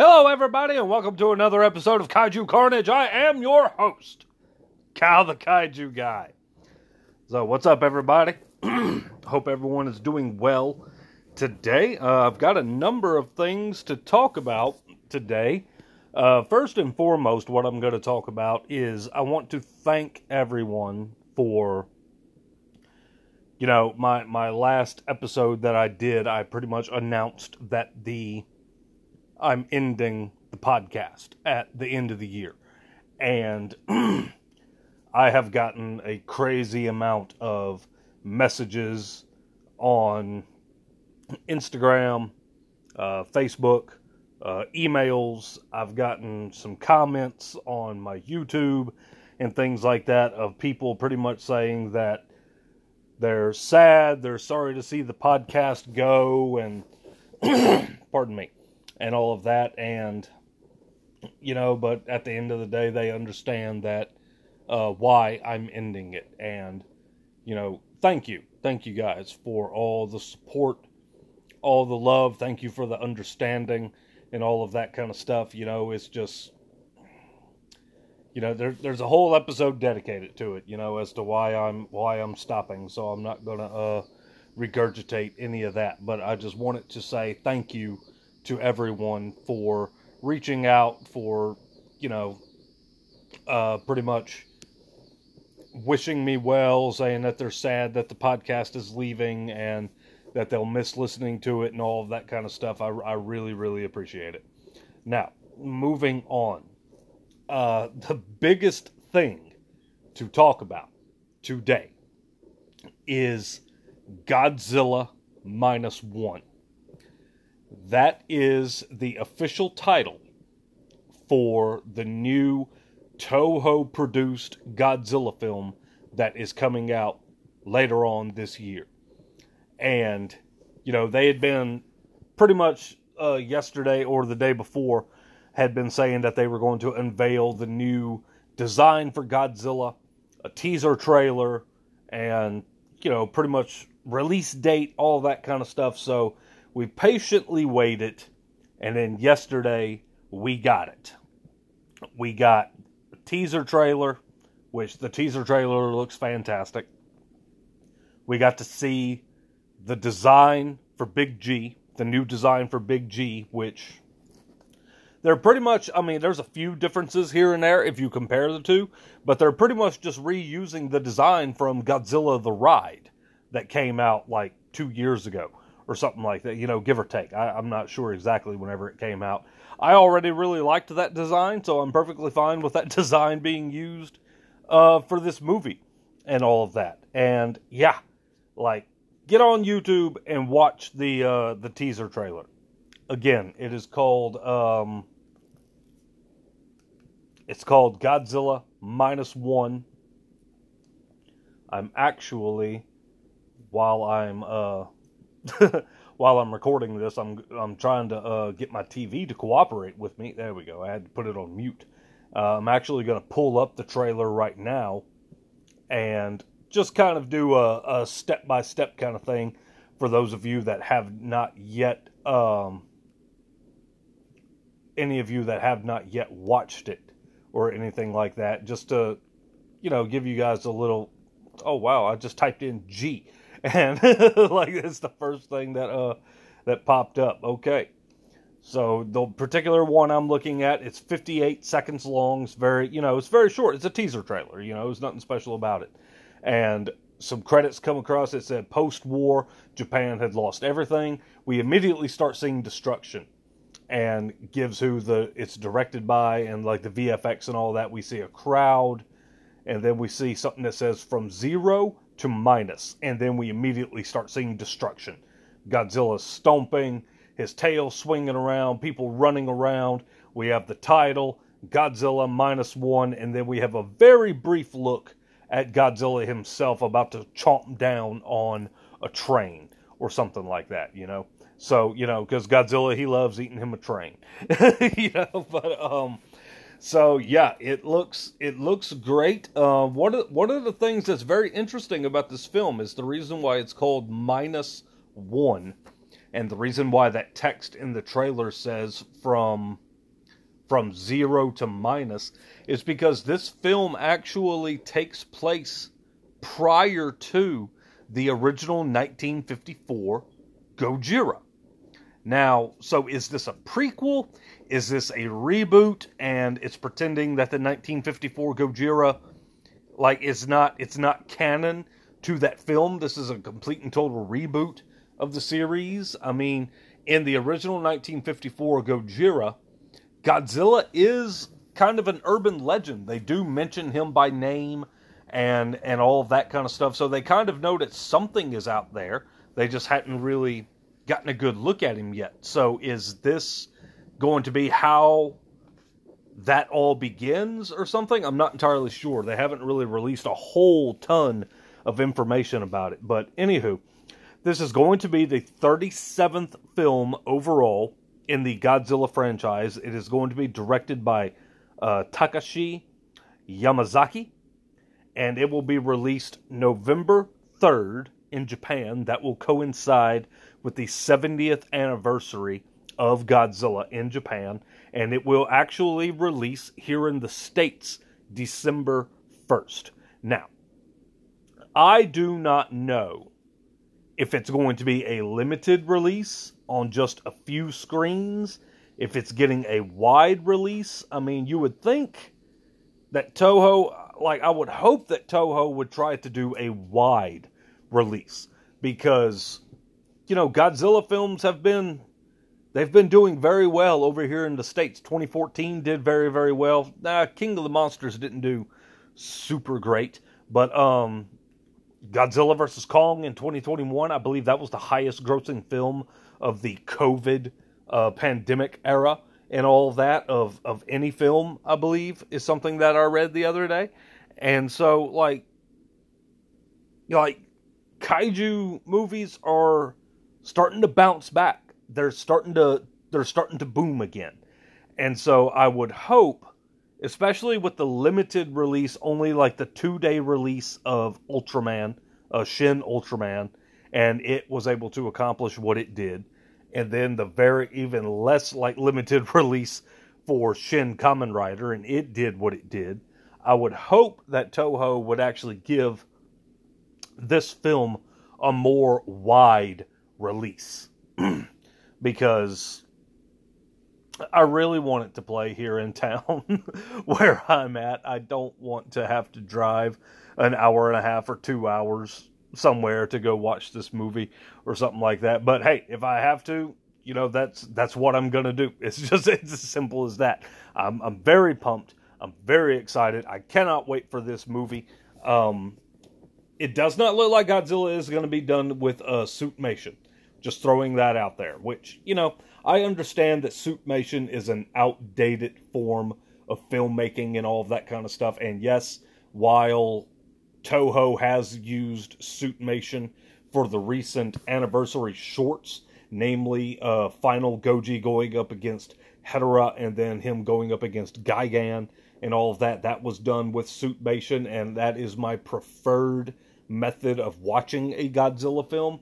Hello, everybody, and welcome to another episode of Kaiju Carnage. I am your host, Cal the Kaiju Guy. So, what's up, everybody? Hope everyone is doing well today. I've got a number of things to talk about today. First and foremost, what I'm going to talk about is I want to thank everyone for, you know, my last episode that I did. I pretty much announced that I'm ending the podcast at the end of the year, and I have gotten a crazy amount of messages on Instagram, Facebook, emails. I've gotten some comments on my YouTube and things like that of people pretty much saying that they're sad, they're sorry to see the podcast go, and pardon me. And all of that, and, you know, but at the end of the day, they understand that, why I'm ending it, and, you know, thank you guys for all the support, all the love, thank you for the understanding, and all of that kind of stuff. You know, it's just, you know, there's a whole episode dedicated to it, you know, as to why I'm stopping, so I'm not gonna, regurgitate any of that, but I just wanted to say thank you to everyone for reaching out, for, you know, pretty much wishing me well, saying that they're sad that the podcast is leaving and that they'll miss listening to it and all of that kind of stuff. I really, really appreciate it. Now, moving on. The biggest thing to talk about today is Godzilla Minus One. That is the official title for the new Toho-produced Godzilla film that is coming out later on this year. And, you know, they had been pretty much yesterday or the day before had been saying that they were going to unveil the new design for Godzilla, a teaser trailer, and, you know, pretty much release date, all that kind of stuff. So we patiently waited, and then yesterday, we got it. We got a teaser trailer, which the teaser trailer looks fantastic. We got to see the design for Big G, the new design for Big G, which they're pretty much, I mean, there's a few differences here and there if you compare the two, but they're pretty much just reusing the design from Godzilla the Ride that came out like 2 years ago. Or something like that, you know, give or take. I'm not sure exactly whenever it came out. I already really liked that design, so I'm perfectly fine with that design being used for this movie and all of that. And, yeah, like, get on YouTube and watch the teaser trailer. Again, it is called, it's called Godzilla Minus One. I'm actually, while I'm recording this, I'm trying to get my TV to cooperate with me. There we go. I had to put it on mute. I'm actually going to pull up the trailer right now and just kind of do a step-by-step kind of thing for those of you that have not yet, any of you that have not yet watched it or anything like that, just to, you know, give you guys a little, oh, wow, I just typed in G. And, like, it's the first thing that popped up. Okay. So, the particular one I'm looking at, it's 58 seconds long. It's very, you know, it's very short. It's a teaser trailer, you know. There's nothing special about it. And some credits come across. It said, post-war, Japan had lost everything. We immediately start seeing destruction. And gives who it's directed by and, like, the VFX and all that. We see a crowd. And then we see something that says, from zero to minus, and then we immediately start seeing destruction. Godzilla's stomping, his tail swinging around, people running around. We have the title, Godzilla Minus One, and then we have a very brief look at Godzilla himself about to chomp down on a train or something like that, you know? So, you know, because Godzilla, he loves eating him a train. You know, but, so, yeah, it looks great. One of the things that's very interesting about this film is the reason why it's called Minus One, and the reason why that text in the trailer says from from zero to minus is because this film actually takes place prior to the original 1954 Gojira. Now, so is this a prequel? Is this a reboot? And it's pretending that the 1954 Gojira, like, it's not canon to that film. This is a complete and total reboot of the series. I mean, in the original 1954 Gojira, Godzilla is kind of an urban legend. They do mention him by name and all of that kind of stuff. So they kind of know that something is out there. They just hadn't really gotten a good look at him yet. So is this going to be how that all begins or something? I'm not entirely sure. They haven't really released a whole ton of information about it. But anywho, this is going to be the 37th film overall in the Godzilla franchise. It is going to be directed by Takashi Yamazaki, and it will be released November 3rd in Japan. That will coincide with the 70th anniversary of Godzilla in Japan, and it will actually release here in the States December 1st. Now, I do not know if it's going to be a limited release on just a few screens, if it's getting a wide release. I mean, you would think that Toho, like, I would hope that Toho would try to do a wide release, because, you know, Godzilla films have been, they've been doing very well over here in the States. 2014 did very, very well. King of the Monsters didn't do super great, but Godzilla vs. Kong in 2021, I believe that was the highest grossing film of the COVID pandemic era and all that of any film, I believe, is something that I read the other day. And so, like kaiju movies are starting to bounce back. They're starting to boom again. And so I would hope, especially with the limited release, only like the 2-day release of Ultraman, Shin Ultraman, and it was able to accomplish what it did. And then the very, even less like limited release for Shin Kamen Rider, and it did what it did. I would hope that Toho would actually give this film a more wide release. Because I really want it to play here in town where I'm at. I don't want to have to drive an hour and a half or 2 hours somewhere to go watch this movie or something like that. But hey, if I have to, you know, that's what I'm going to do. It's as simple as that. I'm very pumped. I'm very excited. I cannot wait for this movie. It does not look like Godzilla is going to be done with Suitmation. Just throwing that out there, which, you know, I understand that Suitmation is an outdated form of filmmaking and all of that kind of stuff. And yes, while Toho has used Suitmation for the recent anniversary shorts, namely Final Goji going up against Hedorah and then him going up against Gigan and all of that, that was done with Suitmation, and that is my preferred method of watching a Godzilla film.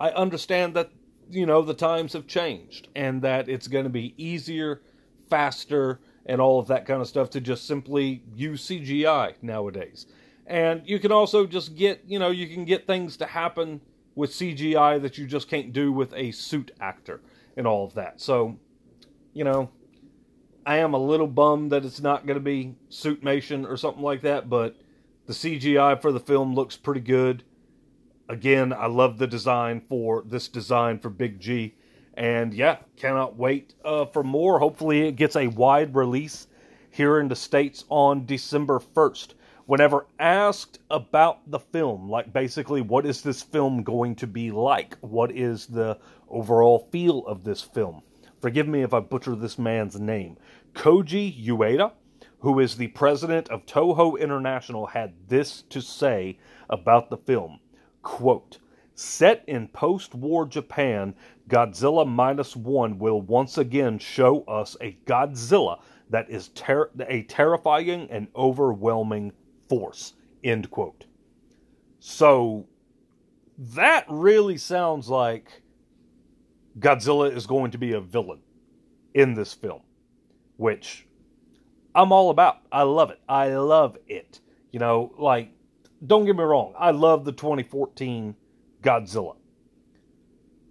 I understand that, you know, the times have changed and that it's going to be easier, faster, and all of that kind of stuff to just simply use CGI nowadays. And you can also just get, you know, you can get things to happen with CGI that you just can't do with a suit actor and all of that. So, you know, I am a little bummed that it's not going to be Suitmation or something like that, but the CGI for the film looks pretty good. Again, I love the design for this design for Big G. And yeah, cannot wait for more. Hopefully it gets a wide release here in the States on December 1st. Whenever asked about the film, like basically what is this film going to be like? What is the overall feel of this film? Forgive me if I butcher this man's name. Koji Ueda, who is the president of Toho International, had this to say about the film. Quote, set in post-war Japan, Godzilla Minus One will once again show us a Godzilla that is a terrifying and overwhelming force, end quote. So, that really sounds like Godzilla is going to be a villain in this film, which I'm all about. I love it. I love it. You know, like, don't get me wrong. I love the 2014 Godzilla.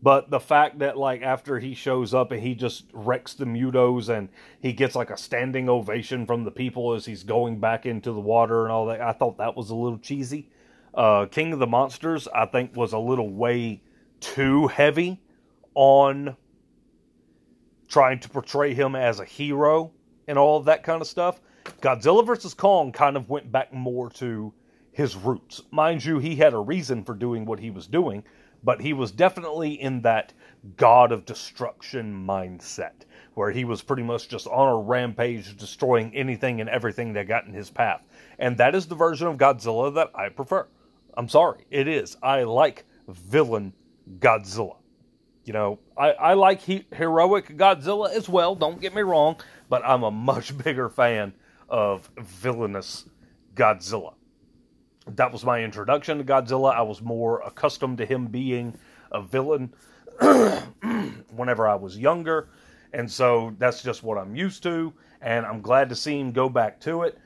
But the fact that, like, after he shows up and he just wrecks the MUTOs and he gets, like, a standing ovation from the people as he's going back into the water and all that, I thought that was a little cheesy. King of the Monsters, I think, was a little way too heavy on trying to portray him as a hero and all of that kind of stuff. Godzilla vs. Kong kind of went back more to his roots. Mind you, he had a reason for doing what he was doing, but he was definitely in that god of destruction mindset, where he was pretty much just on a rampage, destroying anything and everything that got in his path. And that is the version of Godzilla that I prefer. I'm sorry, it is. I like villain Godzilla. You know, I like heroic Godzilla as well, don't get me wrong, but I'm a much bigger fan of villainous Godzilla. That was my introduction to Godzilla. I was more accustomed to him being a villain whenever I was younger. And so that's just what I'm used to. And I'm glad to see him go back to it.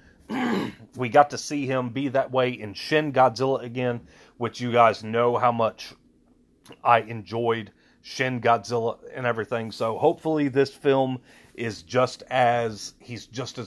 We got to see him be that way in Shin Godzilla again, which you guys know how much I enjoyed Shin Godzilla and everything. So hopefully this film is just as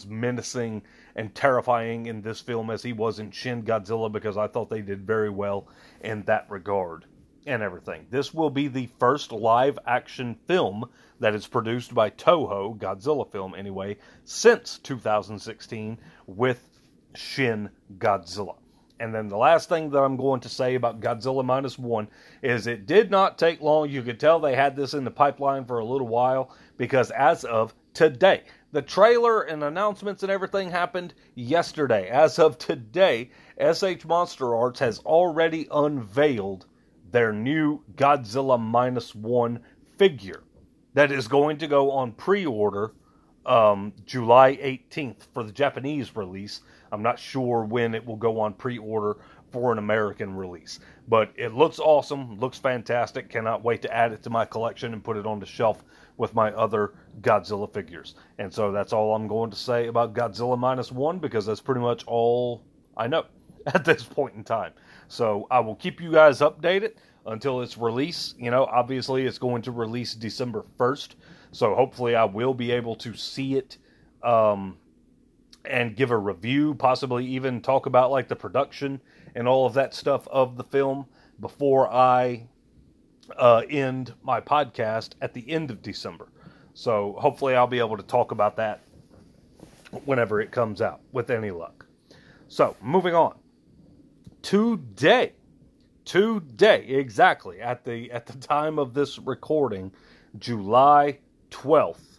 menacing and terrifying in this film as he was in Shin Godzilla, because I thought they did very well in that regard and everything. This will be the first live-action film that is produced by Toho, Godzilla film anyway, since 2016 with Shin Godzilla. And then the last thing that I'm going to say about Godzilla Minus One is it did not take long. You could tell they had this in the pipeline for a little while, because as of today, the trailer and announcements and everything happened yesterday. As of today, SH Monster Arts has already unveiled their new Godzilla Minus One figure that is going to go on pre-order July 18th for the Japanese release. I'm not sure when it will go on pre-order for an American release. But it looks awesome, looks fantastic. Cannot wait to add it to my collection and put it on the shelf with my other Godzilla figures. And so that's all I'm going to say about Godzilla Minus One, because that's pretty much all I know at this point in time. So I will keep you guys updated until its release. You know, obviously it's going to release December 1st, so hopefully I will be able to see it and give a review, possibly even talk about like the production and all of that stuff of the film before I end my podcast at the end of December. So hopefully I'll be able to talk about that whenever it comes out, with any luck. So moving on. Today, exactly at the time of this recording, July 12th,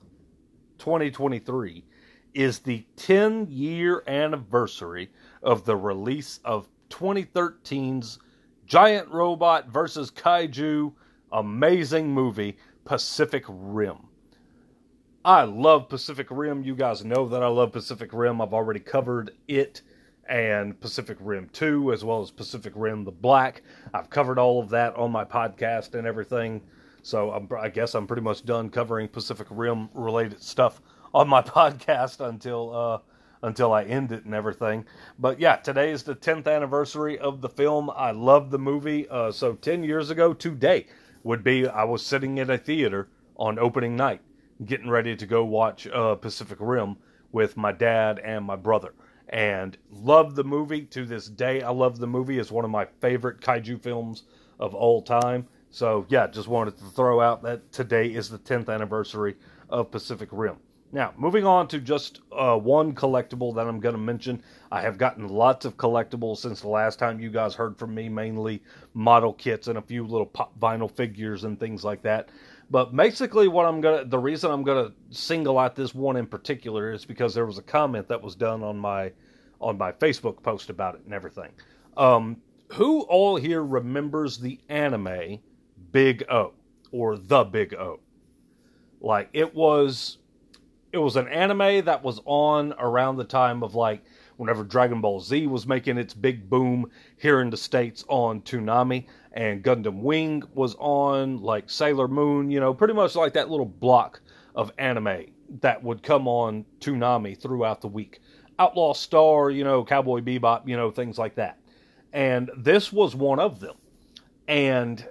2023, is the 10-year anniversary of the release of 2013's Giant Robot versus Kaiju amazing movie, Pacific Rim. I love Pacific Rim. You guys know that I love Pacific Rim. I've already covered it and Pacific Rim 2, as well as Pacific Rim the Black. I've covered all of that on my podcast and everything. So I guess I'm pretty much done covering Pacific Rim related stuff on my podcast until I end it and everything. But yeah, today is the 10th anniversary of the film. I love the movie. So 10 years ago today would be, I was sitting in a theater on opening night, getting ready to go watch Pacific Rim with my dad and my brother. And loved the movie to this day. I love the movie. It's one of my favorite kaiju films of all time. So yeah, just wanted to throw out that today is the 10th anniversary of Pacific Rim. Now, moving on to just one collectible that I'm going to mention. I have gotten lots of collectibles since the last time you guys heard from me, mainly model kits and a few little pop vinyl figures and things like that. But basically the reason I'm going to single out this one in particular is because there was a comment that was done on my Facebook post about it and everything. Who all here remembers the anime Big O, or The Big O? Like, it was an anime that was on around the time of, like, whenever Dragon Ball Z was making its big boom here in the States on Toonami, and Gundam Wing was on, like, Sailor Moon, you know, pretty much like that little block of anime that would come on Toonami throughout the week. Outlaw Star, you know, Cowboy Bebop, you know, things like that. And this was one of them. And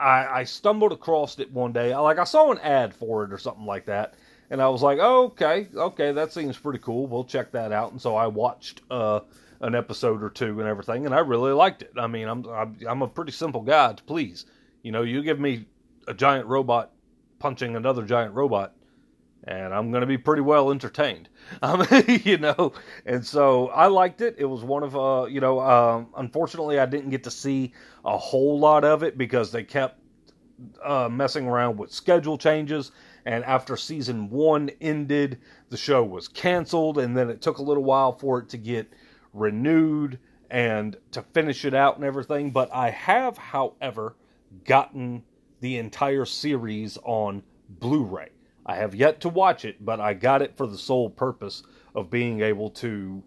I stumbled across it one day. Like, I saw an ad for it or something like that. And I was like, oh, okay, that seems pretty cool. We'll check that out. And so I watched an episode or two and everything, and I really liked it. I mean, I'm a pretty simple guy to please. You know, you give me a giant robot punching another giant robot, and I'm going to be pretty well entertained. You know, and so I liked it. It was one of, unfortunately I didn't get to see a whole lot of it because they kept messing around with schedule changes. And after season one ended, the show was canceled, and then it took a little while for it to get renewed and to finish it out and everything. But I have, however, gotten the entire series on Blu-ray. I have yet to watch it, but I got it for the sole purpose of being able to,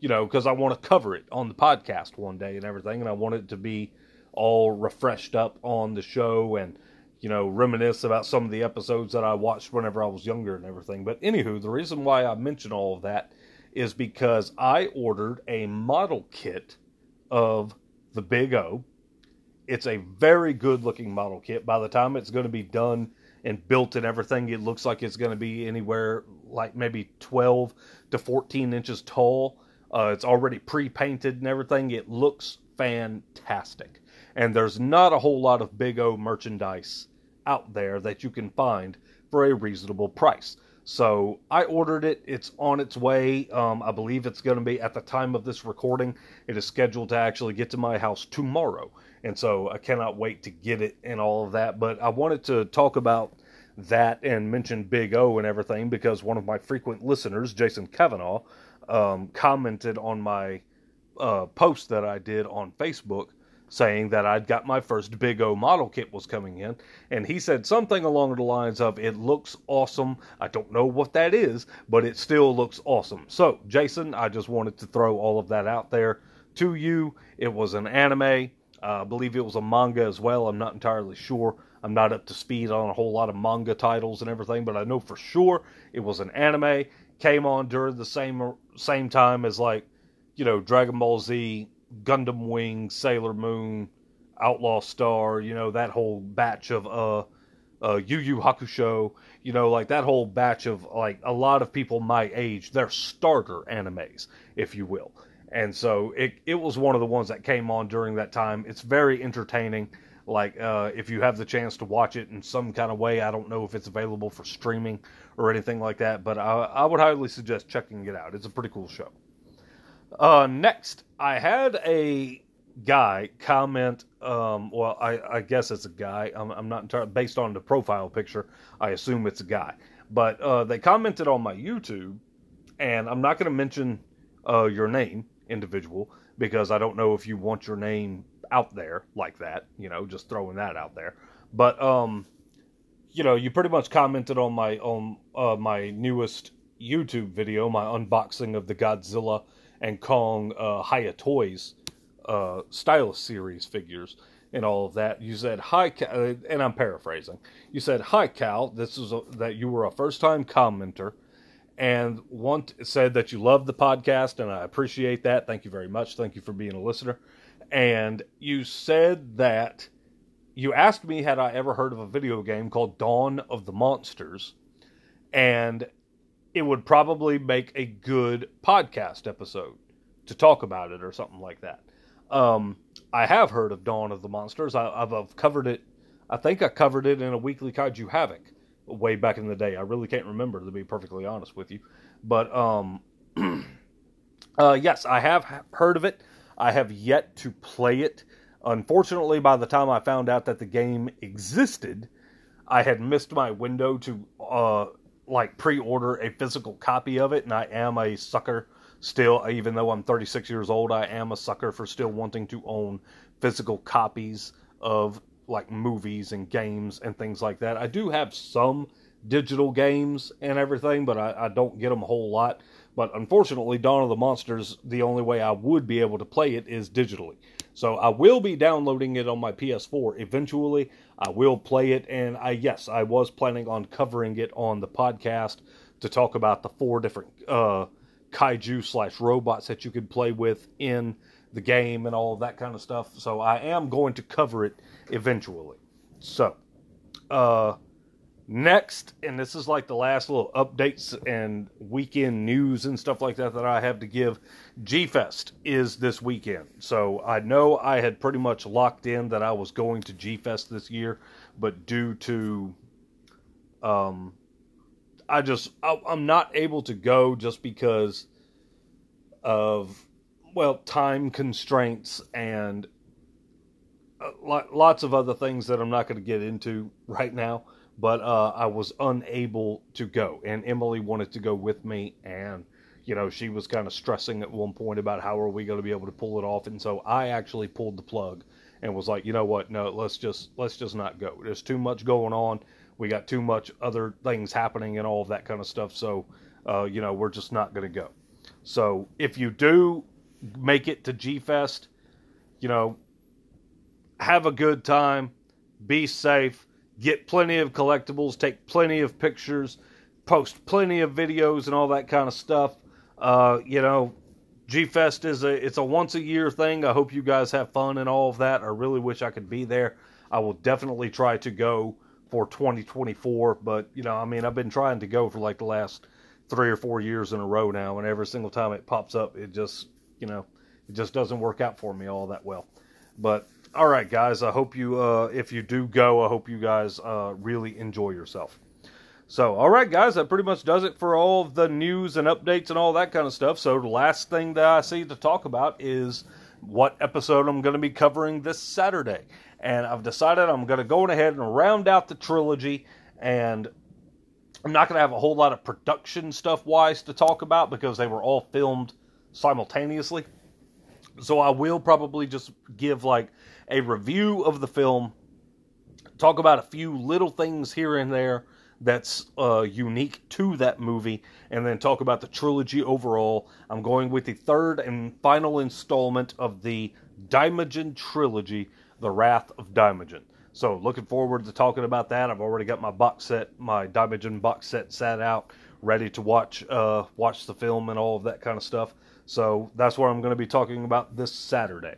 you know, because I want to cover it on the podcast one day and everything, and I want it to be all refreshed up on the show and, you know, reminisce about some of the episodes that I watched whenever I was younger and everything. But anywho, the reason why I mention all of that is because I ordered a model kit of the Big O. It's a very good looking model kit. By the time it's going to be done and built and everything, it looks like it's going to be anywhere like maybe 12 to 14 inches tall. It's already pre-painted and everything. It looks fantastic. And there's not a whole lot of Big O merchandise out there that you can find for a reasonable price. So I ordered it. It's on its way. I believe it's going to be, at the time of this recording, it is scheduled to actually get to my house tomorrow. And so I cannot wait to get it and all of that. But I wanted to talk about that and mention Big O and everything because one of my frequent listeners, Jason Kavanaugh, commented on my post that I did on Facebook saying that I'd got my first Big O model kit was coming in. And he said something along the lines of, it looks awesome. I don't know what that is, but it still looks awesome. So, Jason, I just wanted to throw all of that out there to you. It was an anime. I believe it was a manga as well. I'm not entirely sure. I'm not up to speed on a whole lot of manga titles and everything, but I know for sure it was an anime. Came on during the same time as, like, you know, Dragon Ball Z, Gundam Wing, Sailor Moon, Outlaw Star, you know, that whole batch of Yu Yu Hakusho, you know, like that whole batch of, like, a lot of people my age, they're starter animes, if you will. And so it was one of the ones that came on during that time. It's very entertaining. Like, if you have the chance to watch it in some kind of way, I don't know if it's available for streaming or anything like that, but I would highly suggest checking it out. It's a pretty cool show. Next, I had a guy comment, I guess it's a guy. I'm not entirely, based on the profile picture, I assume it's a guy. But they commented on my YouTube, and I'm not going to mention your name, individual, because I don't know if you want your name out there like that, you know, just throwing that out there. But, you know, you pretty much commented on my newest YouTube video, my unboxing of the Godzilla and Kong Haya Toys stylus series figures and all of that. You said, hi, Cal, and I'm paraphrasing. You said, hi, Cal, that you were a first-time commenter, and said that you love the podcast, and I appreciate that. Thank you very much. Thank you for being a listener. And you said that you asked me had I ever heard of a video game called Dawn of the Monsters, and it would probably make a good podcast episode to talk about it or something like that. I have heard of Dawn of the Monsters. I've covered it. I think I covered it in a weekly Kaiju Havoc way back in the day. I really can't remember, to be perfectly honest with you. But, yes, I have heard of it. I have yet to play it. Unfortunately, by the time I found out that the game existed, I had missed my window to pre-order a physical copy of it, and I am a sucker still. Even though I'm 36 years old, I am a sucker for still wanting to own physical copies of, like, movies and games and things like that. I do have some digital games and everything, but I don't get them a whole lot. But unfortunately, Dawn of the Monsters, the only way I would be able to play it is digitally. So I will be downloading it on my PS4 eventually. I will play it, and I was planning on covering it on the podcast to talk about the four different kaiju/robots that you could play with in the game and all that kind of stuff. So I am going to cover it eventually. So next, and this is like the last little updates and weekend news and stuff like that that I have to give, G-Fest is this weekend. So I know I had pretty much locked in that I was going to G-Fest this year, but due to, I'm not able to go just because of, time constraints and lots of other things that I'm not going to get into right now. But I was unable to go, and Emily wanted to go with me, and, she was kind of stressing at one point about how are we going to be able to pull it off, and so I actually pulled the plug and was like, you know what, no, let's just not go. There's too much going on, we got too much other things happening and all of that kind of stuff, so, we're just not going to go. So, if you do make it to G-Fest, have a good time, be safe. Get plenty of collectibles, take plenty of pictures, post plenty of videos and all that kind of stuff. G-Fest it's a once-a-year thing. I hope you guys have fun and all of that. I really wish I could be there. I will definitely try to go for 2024, but, I've been trying to go for like the last 3 or 4 years in a row now, and every single time it pops up, it just, it just doesn't work out for me all that well. But all right, guys, I hope you, if you do go, I hope you guys really enjoy yourself. So, all right, guys, that pretty much does it for all of the news and updates and all that kind of stuff. So, the last thing that I see to talk about is what episode I'm going to be covering this Saturday. And I've decided I'm going to go ahead and round out the trilogy, and I'm not going to have a whole lot of production stuff-wise to talk about because they were all filmed simultaneously. So, I will probably just give, a review of the film, talk about a few little things here and there that's unique to that movie, and then talk about the trilogy overall. I'm going with the third and final installment of the Dimogen trilogy, The Wrath of Dimogen. So, looking forward to talking about that. I've already got my box set, my Dimogen box set sat out, ready to watch the film and all of that kind of stuff. So, that's what I'm going to be talking about this Saturday.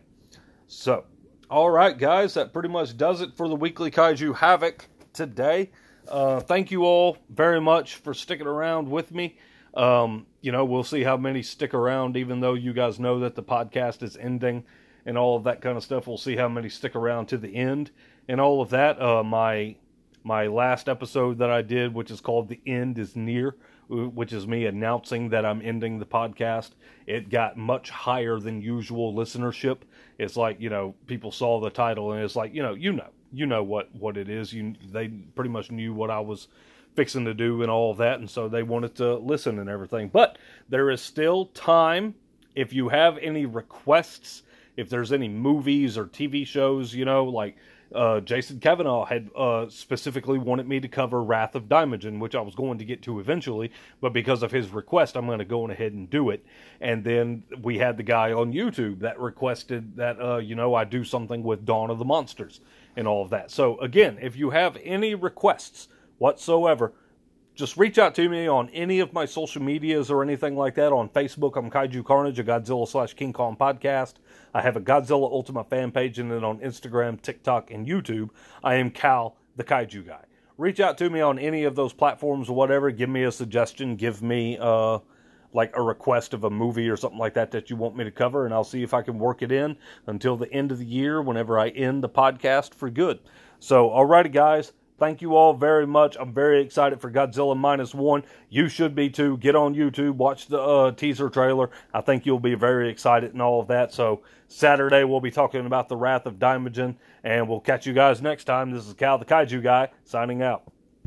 So, all right, guys, that pretty much does it for the weekly Kaiju Havoc today. Thank you all very much for sticking around with me. We'll see how many stick around, even though you guys know that the podcast is ending and all of that kind of stuff. We'll see how many stick around to the end and all of that. My last episode that I did, which is called The End Is Near, which is me announcing that I'm ending the podcast, it got much higher than usual listenership. It's like, people saw the title and it's like, you know what it is. They pretty much knew what I was fixing to do and all that, and so they wanted to listen and everything. But there is still time. If you have any requests, if there's any movies or TV shows, Jason Kavanaugh had specifically wanted me to cover Wrath of Dimogen, which I was going to get to eventually, but because of his request, I'm going to go ahead and do it. And then we had the guy on YouTube that requested that, I do something with Dawn of the Monsters and all of that. So, again, if you have any requests whatsoever, just reach out to me on any of my social medias or anything like that. On Facebook, I'm Kaiju Carnage, a Godzilla/King Kong podcast. I have a Godzilla Ultima fan page, and then on Instagram, TikTok, and YouTube, I am Cal, the Kaiju Guy. Reach out to me on any of those platforms or whatever. Give me a suggestion. Give me a request of a movie or something like that that you want me to cover, and I'll see if I can work it in until the end of the year whenever I end the podcast for good. So, alrighty, guys. Thank you all very much. I'm very excited for Godzilla Minus One. You should be too. Get on YouTube, watch the teaser trailer. I think you'll be very excited and all of that. So Saturday we'll be talking about The Wrath of Dimogen, and we'll catch you guys next time. This is Cal the Kaiju Guy signing out.